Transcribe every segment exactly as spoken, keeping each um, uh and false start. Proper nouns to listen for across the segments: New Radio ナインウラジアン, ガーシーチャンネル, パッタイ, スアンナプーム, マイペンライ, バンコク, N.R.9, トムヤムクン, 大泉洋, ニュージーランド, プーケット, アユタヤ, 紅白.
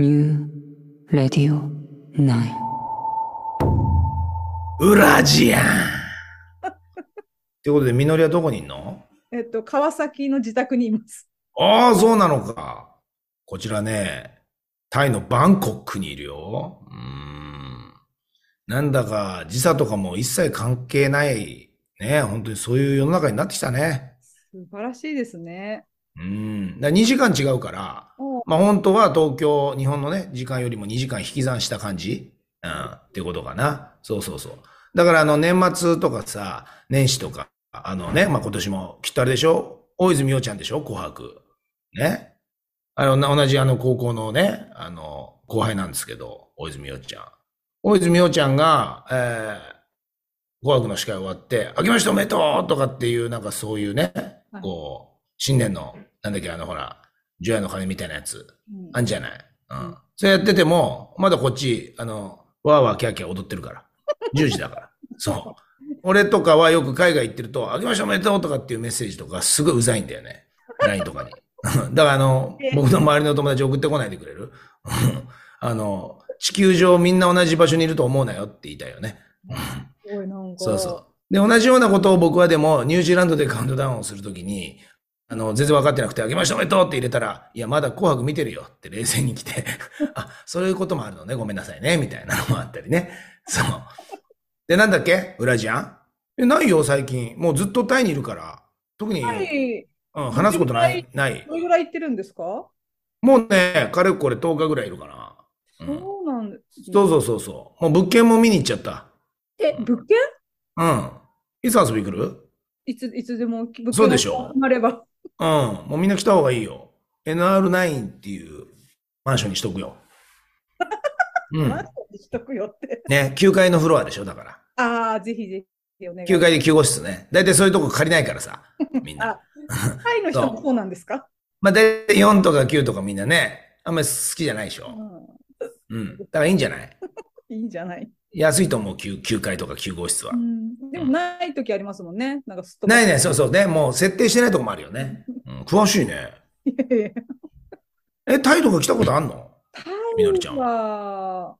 New Radio ナインウラジアンってことで、みのりはどこにいんの？えっと、川崎の自宅にいます。ああ、そうなのか。こちらね、タイのバンコクにいるよ。うーん。なんだか時差とかも一切関係ない。ね、本当にそういう世の中になってきたね。素晴らしいですね。うん。だにじかん違うから、まあ本当は東京、日本のね、時間よりもにじかん引き算した感じ、うん、ってことかな。そうそうそう。だからあの年末とかさ、年始とか、あのね、まあ今年もきっとあれでしょ、大泉洋ちゃんでしょ、紅白。ね。あの、同じあの高校のね、あの、後輩なんですけど、大泉洋ちゃん。大泉洋ちゃんが、えー、紅白の司会終わって、明けましておめでとうとかっていう、なんかそういうね、こう、新年の、なんだっけ、あのほら、除夜の鐘みたいなやつ、うん、あんじゃない。うん。それやってても、まだこっち、あの、わーわーキャーキャー踊ってるから。じゅうじだから。そう。俺とかはよく海外行ってると、あげましょうおめでとうとかっていうメッセージとか、すごいうざいんだよね。ライン とかに。だからあの、僕の周りの友達送ってこないでくれるあの、地球上みんな同じ場所にいると思うなよって言いたいよね。すごいなんか。そうそう。で、同じようなことを僕はでも、ニュージーランドでカウントダウンをするときに、あの、全然分かってなくて、あげましょうおめでとうって入れたら、いや、まだ紅白見てるよって冷静に来て、あ、そういうこともあるのね、ごめんなさいね、みたいなのもあったりね。そう。で、なんだっけウラジアンえないよ、最近。もうずっとタイにいるから。特に、はい、うん、話すことない、ない。どれぐらい行ってるんですか？もうね、かれこれとおかぐらいいるかな。そうなんですね。うん、そうそうそうそう。もう物件も見に行っちゃった。え、物件？うん。いつ遊び来る？いつ、いつでも、物件がなれば。うん、もうみんな来た方がいいよ。エヌアールナイン っていうマンションにしとくよ。うん、マンションにしとくよって。ね、きゅうかいのフロアでしょ、だから。ああ、ぜひぜひお願いします。きゅうかいできゅう号室ね。だいたいそういうとこ借りないからさ、みんな。タイの人もそうなんですか？まあ、だいたいよんとかきゅうとかみんなね、あんまり好きじゃないでしょ。うん、うん。だからいいんじゃない？いいんじゃない？安いと思う、9、きゅうかいとかきゅう号室は。うん、でもないときありますもんね。なんかすっとないね、そうそうね。もう設定してないとこもあるよね。うん、詳しいね。いやいやえ、タイとか来たことあんの？タイは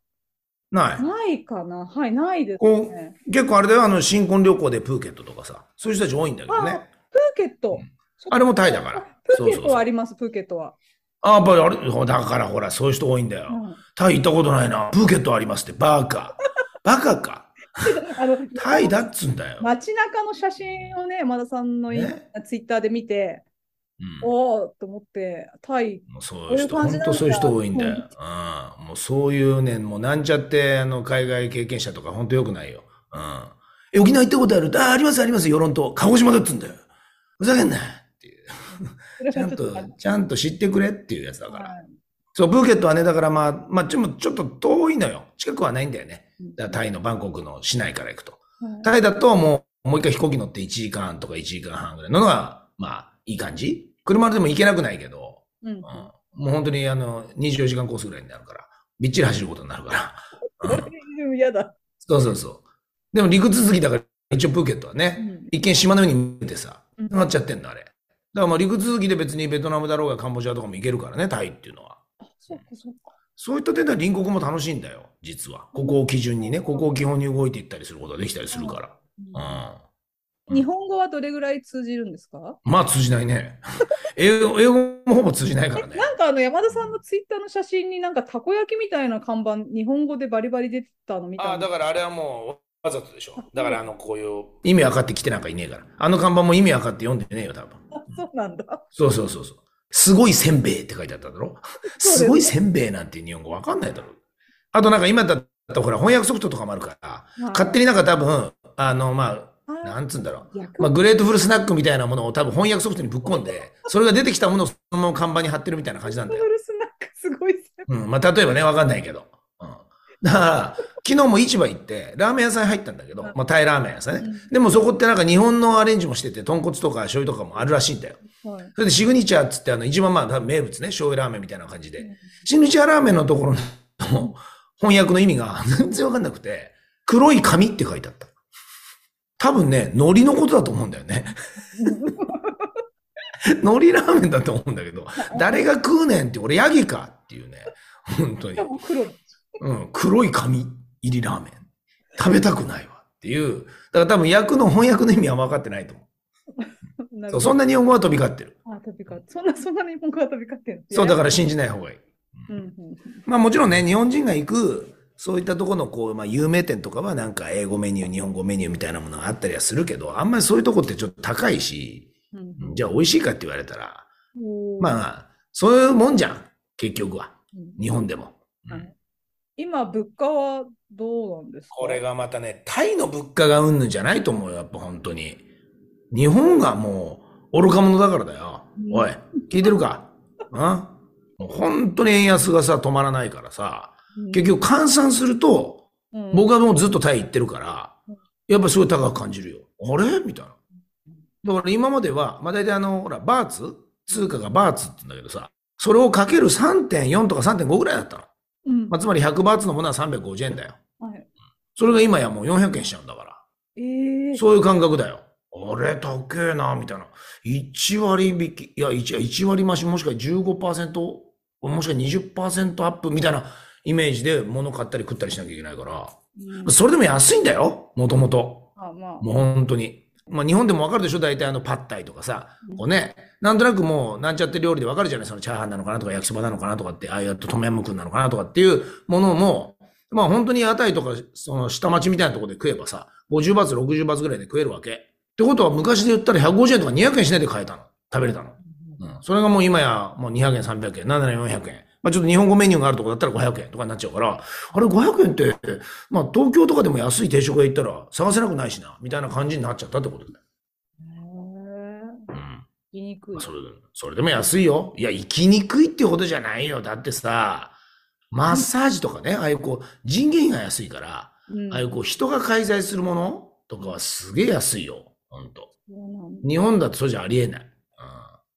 ない。ないかな。はい、ないですね。結構あれだよ、あの、新婚旅行でプーケットとかさ、そういう人たち多いんだけどね。プーケット、うん、あれもタイだから。プーケットはあります、プーケットは。ああ、やっぱりあれ、だからほら、そういう人多いんだよ。うん、タイ行ったことないな。プーケットありますって、バーカー。バカか。あのタイだっつんだよ。街中の写真をね、山田さんのツイッターで見て、うん、おーと思って、タイ、そういう人、本当そういう人多いんだよ。うん、もうそういうね、もうなんちゃってあの海外経験者とか、本当よくないよ。うん、え、沖縄行ったことある？あ、ありますあります、世論と。鹿児島だっつんだよ。ふざけんなっていう。ちゃんと、ちゃんと知ってくれっていうやつだから。はい、そう、プーケットはね、だからまあ、まあ、ちょっと遠いのよ。近くはないんだよね。だからタイのバンコクの市内から行くと。はい、タイだともう、もう一回飛行機乗っていちじかんとかいちじかんはんぐらいののが、まあ、いい感じ。車でも行けなくないけど、うんうん、もう本当にあの、にじゅうよじかんコースぐらいになるから、びっちり走ることになるから。うん、嫌だ。そうそうそう。でも陸続きだから、一応プーケットはね、うん、一見島のように見えてさ、なっちゃってんだ、あれ。だからまあ陸続きで別にベトナムだろうがカンボジアとかも行けるからね、タイっていうのは。そうかそうか。そういった点では隣国も楽しいんだよ、実は。ここを基準にね、ここを基本に動いていったりすることができたりするから。うん、日本語はどれぐらい通じるんですか？まあ通じないね。英語、英語もほぼ通じないからね。なんかあの山田さんのツイッターの写真になんかたこ焼きみたいな看板、日本語でバリバリ出てたのみたいな。ああ、だからあれはもうわざとでしょ。だからあのこういう意味分かってきてなんかいねえから。あの看板も意味分かって読んでねえよ、多分。あ、そうなんだ。そうそうそうそう。すごいせんべいって書いてあっただろ？すごいせんべいなんて日本語わかんないだろ。あとなんか今だったらほら翻訳ソフトとかもあるから、はい、勝手になんか多分、あのまあ、はい、なんつうんだろう。まあグレートフルスナックみたいなものを多分翻訳ソフトにぶっ込んで、それが出てきたものをそのまま看板に貼ってるみたいな感じなんだよ。グレートフルスナックすごいっすね。うん。まあ例えばね、わかんないけど。うん。だから、昨日も市場行って、ラーメン屋さん入ったんだけど、はい、まあタイラーメン屋さんね。うん、でもそこってなんか日本のアレンジもしてて、豚骨とか醤油とかもあるらしいんだよ。はい、それでシグニチャーっつってあの一番まあ名物ね、醤油ラーメンみたいな感じで、シグニチャーラーメンのところの翻訳の意味が全然わかんなくて、黒い紙って書いてあった。多分ね、海苔のことだと思うんだよね。海苔ラーメンだと思うんだけど、誰が食うねんって、俺ヤギかっていうね。本当に。でも黒い。うん、黒い紙入りラーメン。食べたくないわっていう。だから多分役の翻訳の意味は分かってないと思う。そう、そんな日本語は飛び交ってる。あ、飛び交ってそんな、そんな日本語は飛び交ってる。そう、だから信じない方がいい。うんうん、まあもちろんね、日本人が行く、そういったところのこう、まあ、有名店とかはなんか英語メニュー、日本語メニューみたいなものがあったりはするけど、あんまりそういうとこってちょっと高いし、うん、じゃあ美味しいかって言われたら、うん、まあ、そういうもんじゃん、結局は。うん、日本でも。うん、今、物価はどうなんですか？これがまたね、タイの物価がうんぬんじゃないと思うよ、やっぱ本当に。日本がもう愚か者だからだよ。おい、聞いてるか？あ、もう本当に円安がさ、止まらないからさ、結局換算すると、うん、僕はもうずっとタイ行ってるから、やっぱすごい高く感じるよ。あれみたいな。だから今までは、まあ大体あの、ほら、バーツ、通貨がバーツって言うんだけどさ、それをかける さんてんよん とか さんてんご ぐらいだったの。うん、まあつまりひゃくバーツのものはさんびゃくごじゅうえんだよ。はい、それが今やもうよんひゃくえんしちゃうんだから。えー、そういう感覚だよ。あれ、高えな、みたいな。いち割引き、いや、1, 1割増し、もしくは じゅうごパーセント、もしくは にじゅっパーセント アップみたいなイメージで物買ったり食ったりしなきゃいけないから。うん、それでも安いんだよ、もともと。ああ、まあ、もう本当に。まあ日本でもわかるでしょ、大体あのパッタイとかさ。うん、こうね、なんとなくもうなんちゃって料理でわかるじゃない、そのチャーハンなのかなとか焼きそばなのかなとかって、ああいうトムヤムクンなのかなとかっていうものも、まあ本当に屋台とか、その下町みたいなところで食えばさ、ごじゅうバーツ、ろくじゅうバーツぐらいで食えるわけ。ってことは昔で言ったらひゃくごじゅうえんとかにひゃくえんしないで買えたの。食べれたの。うん、それがもう今やもうにひゃくえん、さんびゃくえん、なんならよんひゃくえん。まあちょっと日本語メニューがあるとこだったらごひゃくえんとかになっちゃうから、あれごひゃくえんって、まあ東京とかでも安い定食屋行ったら探せなくないしな、みたいな感じになっちゃったってことだよ。へぇー。うん。行きにくい。それ、それでも安いよ。いや、行きにくいってことじゃないよ。だってさ、マッサージとかね、ああいうこう、人件費が安いから、うん、ああいうこう、人が介在するものとかはすげえ安いよ。ほんと。日本だとそれじゃありえない。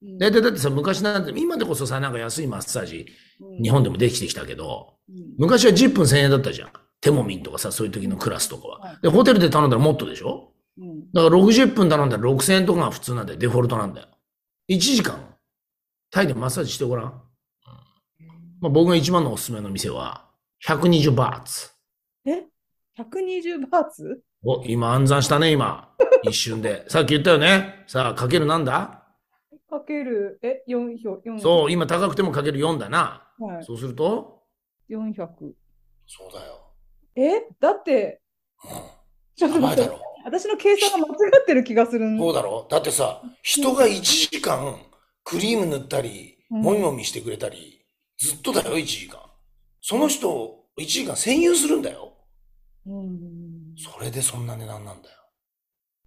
うん。だいたいだってさ、昔なんて、今でこそさ、なんか安いマッサージ、うん、日本でもできてきたけど、うん、昔はじゅっぷんせんえんだったじゃん。テモミンとかさ、そういう時のクラスとかは。はい、で、ホテルで頼んだらもっとでしょ、うん、だからろくじゅっぷん頼んだらろくせんえんとかが普通なんだよ。デフォルトなんだよ。いちじかん、タイでマッサージしてごらん。うん、まあ、僕が一番のおすすめの店は、ひゃくにじゅうバーツ。え ?ひゃくにじゅう バーツ？お、今暗算したね、今。一瞬で。さっき言ったよね。さあ、かけるなんだ？かける、え、よんひゃく。そう、今高くてもかけるよんだな。はい、そうすると ?よんひゃく。そうだよ。え、だって、うん、ちょっと待って、私の計算が間違ってる気がするんだ。そうだろう。だってさ、人がいちじかんクリーム塗ったり、うん、もみもみしてくれたり、ずっとだよ、いちじかん。その人をいちじかん占有するんだよ。うん、それでそんな値段なんだよ。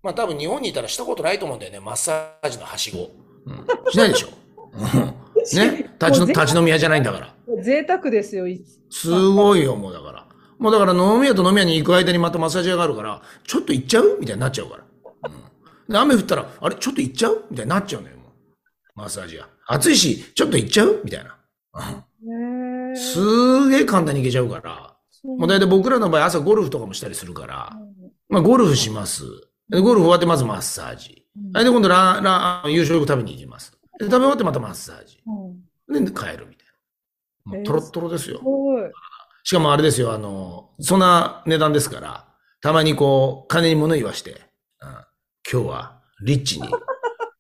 まあ多分日本にいたらしたことないと思うんだよね、マッサージのはしご。うん、しないでしょ。ね、立ち、立ち飲み屋じゃないんだから。贅沢ですよ、すごいよ、もうだから。もうだから飲み屋と飲み屋に行く間にまたマッサージ屋があるから、ちょっと行っちゃうみたいになっちゃうから。うん、で雨降ったら、あれちょっと行っちゃうみたいになっちゃうのよ、もう。マッサージ屋。暑いし、ちょっと行っちゃうみたいな。うん、すーげえ簡単に行けちゃうから。もうだいたい僕らの場合朝ゴルフとかもしたりするから、まあゴルフします。ゴルフ終わってまずマッサージ。うん、で、今度ラ、ラ、夕食食べに行きます。で、食べ終わってまたマッサージ。うん、で、帰るみたいな。もうトロットロですよ。えー、すごい。しかもあれですよ、あの、そんな値段ですから、たまにこう、金に物言わして、うん、今日はリッチに、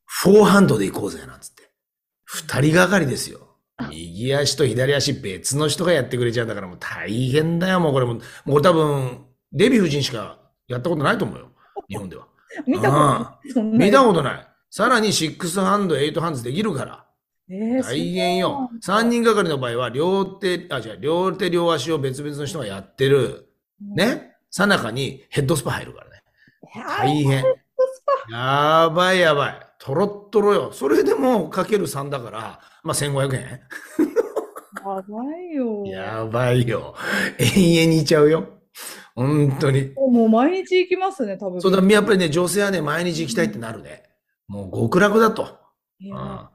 フォーハンドで行こうぜ、なんつって。二人がかりですよ。右足と左足別の人がやってくれちゃうんだから、もう大変だよ、もうこれも。もうこれ多分、デヴィ夫人しかやったことないと思うよ。日本では。見たことない。見たことない。さらにろくハンド、はちハンズできるから。えー、大変よ。さんにんがかりの場合は、両手、あ、じゃあ両手両足を別々の人がやってる。ね。さなかにヘッドスパ入るからね。大変。やばいやばい。トロットロよ。それでもかけるさんだから、まあ、せんごひゃくえん。やばいよ。やばいよ。永遠にいちゃうよ。本当に。もう毎日行きますね、多分。そうだ、やっぱりね、女性はね、毎日行きたいってなるね。もう極楽だと。えー、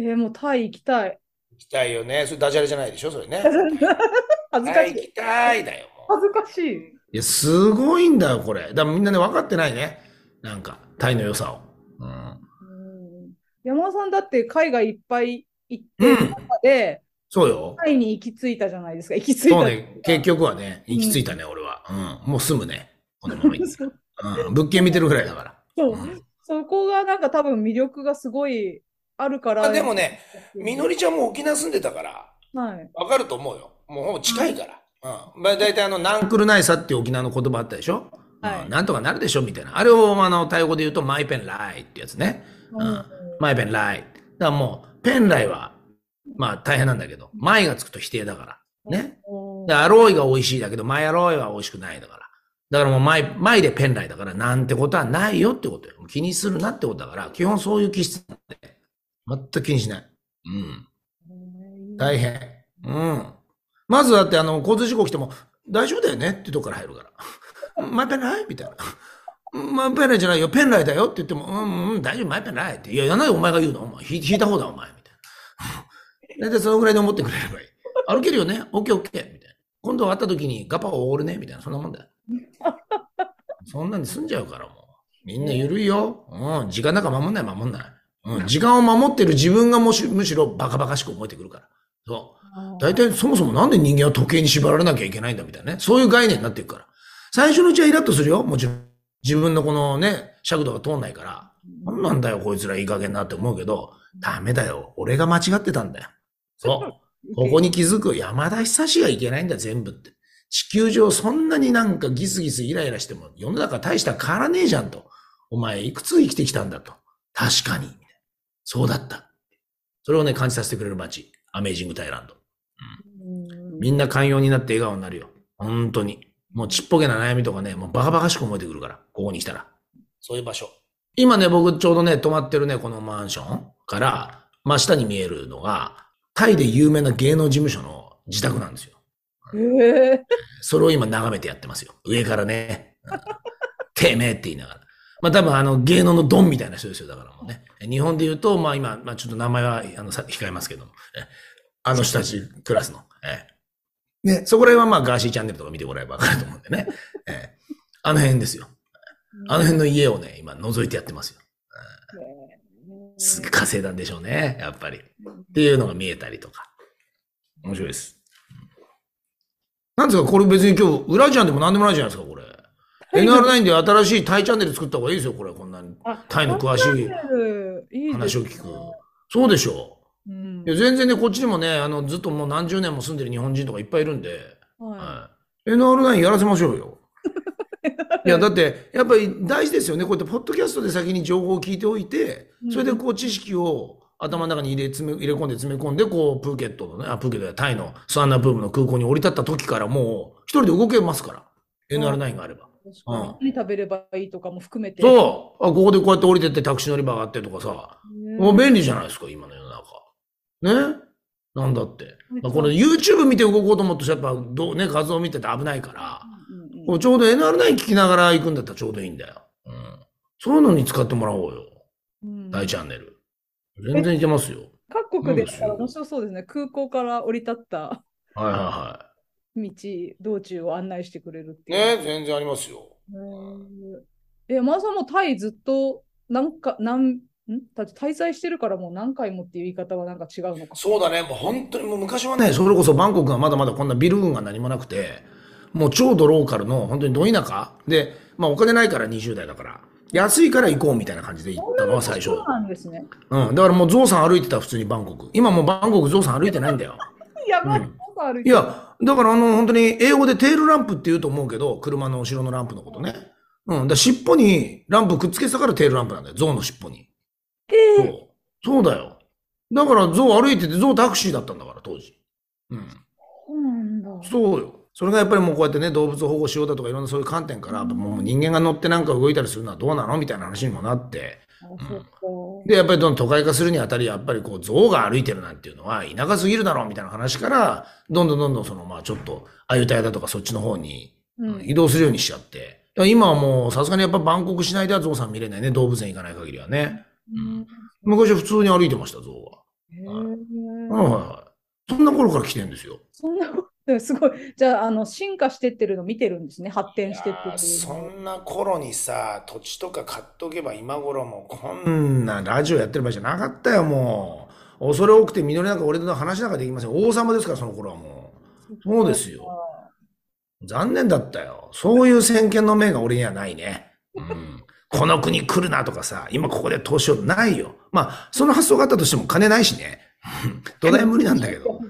えー、もうタイ行きたい。行きたいよね。それダジャレじゃないでしょ、それね。恥ずかしい。行きたいだよ。恥ずかしい。いや、すごいんだよ、これ。だからみんなね、分かってないね。なんか、タイの良さを。うん。うん、山田さんだって海外いっぱい行ってる中で、うん、そうよ。タイに行き着いたじゃないですか。行き着いた。そうね。結局はね、行き着いたね、うん、俺は。うん。もう住むね。このまま行って、うん。物件見てるぐらいだから。そう。うん、そこがなんか多分魅力がすごいあるから。でもね、みのりちゃんも沖縄住んでたから、はい。わかると思うよ。もう近いから。うん。まあ大体あの、なんくるないさっていう沖縄の言葉あったでしょ、はい、うん。なんとかなるでしょみたいな。あれをあの、タイ語で言うと、マイペンライってやつね。うん。うん、マイペンライ。だからもう、ペンライは、まあ大変なんだけど、前がつくと否定だから。ね。で、アロイが美味しいだけど、前アロイは美味しくないだから。だからもう前、前でペンライだから、なんてことはないよってことよ。気にするなってことだから、基本そういう気質なんで、全く気にしない。うん。大変。うん。まずだって、あの、交通事故来ても、大丈夫だよねってとこから入るから。マイペンライみたいな。マイペンライじゃないよ、ペンライだよって言っても、うん、うん、大丈夫、マイペンライって。いや、やないお前が言うの。お前、引いた方だ、お前。みたいな。だいたいそのぐらいで思ってくれればいい。歩けるよね？オッケーオッケーみたいな。今度会った時にガパをおごるねみたいな、そんなもんだよ。そんなんで済んじゃうからもう。みんな緩いよ。うん。時間なんか守んない、守んない。うん。時間を守ってる自分がもし、むしろバカバカしく思えてくるから。そう。だいたいそもそもなんで人間は時計に縛られなきゃいけないんだみたいなね。そういう概念になっていくから。最初のうちはイラッとするよ。もちろん。自分のこのね、尺度が通んないから。なんなんだよ、こいつらいい加減なって思うけど、ダメだよ。俺が間違ってたんだよ。そう。ここに気づく山田久志がいけないんだ、全部って。地球上そんなになんかギスギスイライラしても世の中大した変わらねえじゃんと。お前いくつ生きてきたんだと。確かに。そうだった。それをね、感じさせてくれる街。アメージングタイランド。うん、みんな寛容になって笑顔になるよ。本当に。もうちっぽけな悩みとかね、もうバカバカしく思えてくるから。ここに来たら。そういう場所。今ね、僕ちょうどね、泊まってるね、このマンションから、真下に見えるのが、タイで有名な芸能事務所の自宅なんですよ。えー、それを今眺めてやってますよ。上からね。てめえって言いながら。まあ多分あの芸能のドンみたいな人ですよ。だからもうね。日本で言うと、まあ今、まあちょっと名前はあの控えますけども、あの人たちクラスの。ね、そこら辺はまあガーシーチャンネルとか見てもらえばわかると思うんでね。あの辺ですよ。あの辺の家をね、今覗いてやってますよ。すぐ稼いだんでしょうね、やっぱり。っていうのが見えたりとか。面白いです。なんですか、これ別に今日、裏ジャンでも何でもないじゃないですか、これ。エヌアールナイン で新しいタイチャンネル作った方がいいですよ、これ。こんなに。タイの詳しい話を聞く。そうでしょう。うん、いや全然ね、こっちにもね、あの、ずっともう何十年も住んでる日本人とかいっぱいいるんで、はい、エヌアールナイン やらせましょうよ。いやだってやっぱり大事ですよね。こうやってポッドキャストで先に情報を聞いておいて、それでこう知識を頭の中に入れ詰め入れ込んで詰め込んで、こうプーケットのね、あプーケットやタイのスアンナプームの空港に降り立った時からもう一人で動けますから、 エヌアールナイン があれば、うん、何食べればいいとかも含めて、そうあここでこうやって降りてってタクシー乗り場があってとかさ、もう便利じゃないですか今の世の中ね。なんだって、まあ、この YouTube 見て動こうと思ってやっぱどうね、画像を見てて危ないから。ちょうど エヌアールナイン 聞きながら行くんだったらちょうどいいんだよ。うん。そういうのに使ってもらおうよ。うん、大チャンネル。全然いけますよ。各国で面白そうですね。空港から降り立った。はいはいはい。道、道中を案内してくれるっていう。ね、全然ありますよ。え、山田さんもタイずっと、なんか、なん、ん滞在してるからもう何回もっていう言い方はなんか違うのか。そうだね。もう本当にもう昔はね、それこそバンコクがまだまだこんなビル群が何もなくて、もう超ドローカルの本当にど田舎で、まあお金ないからにじゅう代だから、安いから行こうみたいな感じで行ったのは最初。そうなんですね。うん。だからもうゾウさん歩いてた普通にバンコク。今もうバンコクゾウさん歩いてないんだよ。やばい、ゾウさん歩いてない。いや、だからあの本当に英語でテールランプって言うと思うけど、車の後ろのランプのことね。うん。だ尻尾にランプくっつけてたからテールランプなんだよ。ゾウの尻尾に。えー、そう。そうだよ。だからゾウ歩いててゾウタクシーだったんだから当時。うん。そうなんだ。そうよ。それがやっぱりもうこうやってね、動物保護しようだとかいろんなそういう観点から、もう人間が乗ってなんか動いたりするのはどうなのみたいな話にもなって。うん、で、やっぱりどんどん都会化するにあたり、やっぱりこう、象が歩いてるなんていうのは田舎すぎるだろうみたいな話から、どんどんどんどんその、まあちょっと、アユタヤだとかそっちの方に移動するようにしちゃって。うん、今はもうさすがにやっぱバンコク市内では象さん見れないね、動物園行かない限りはね。うん、昔は普通に歩いてました、象は。はいはい。そんな頃から来てるんですよ。そんなすごい。じゃあ、あの、進化してってるの見てるんですね。発展してってる。そんな頃にさ、土地とか買っとけば今頃もうこんなラジオやってる場合じゃなかったよ、もう。恐れ多くて実りなんか俺の話なんかできません。王様ですからその頃はもう。そうですよ。残念だったよ。そういう先見の明が俺にはないね。うん、この国来るなとかさ、今ここで投資をないよ。まあ、その発想があったとしても金ないしね。土台無理なんだけど。う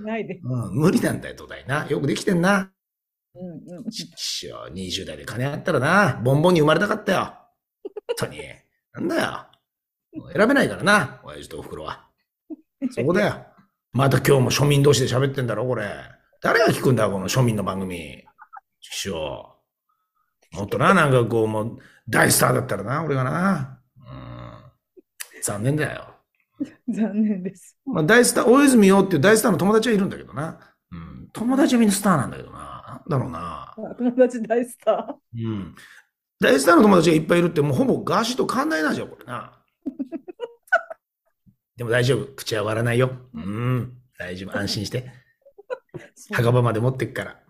ん、無理なんだよ、土台な。よくできてんな。うんうん、しよう、にじゅう代で金あったらな、ボンボンに生まれたかったよ。本当に。なんだよ。選べないからな、親父とおふくろは。そこだよ。また今日も庶民同士で喋ってんだろ、これ。誰が聞くんだ、この庶民の番組。しよう。もっとな、なんかこう、もう、大スターだったらな、俺がな。うん。残念だよ。残念です。まあ、大スター、大泉洋っていう大スターの友達はいるんだけどな。うん。友達はみんなスターなんだけどな。だろうな。友達大スター。うん。大スターの友達がいっぱいいるって、もうほぼガーシーと変わんないな、じゃん、これな。でも大丈夫。口は割らないよ。うん。大丈夫。安心して。墓場まで持ってくから。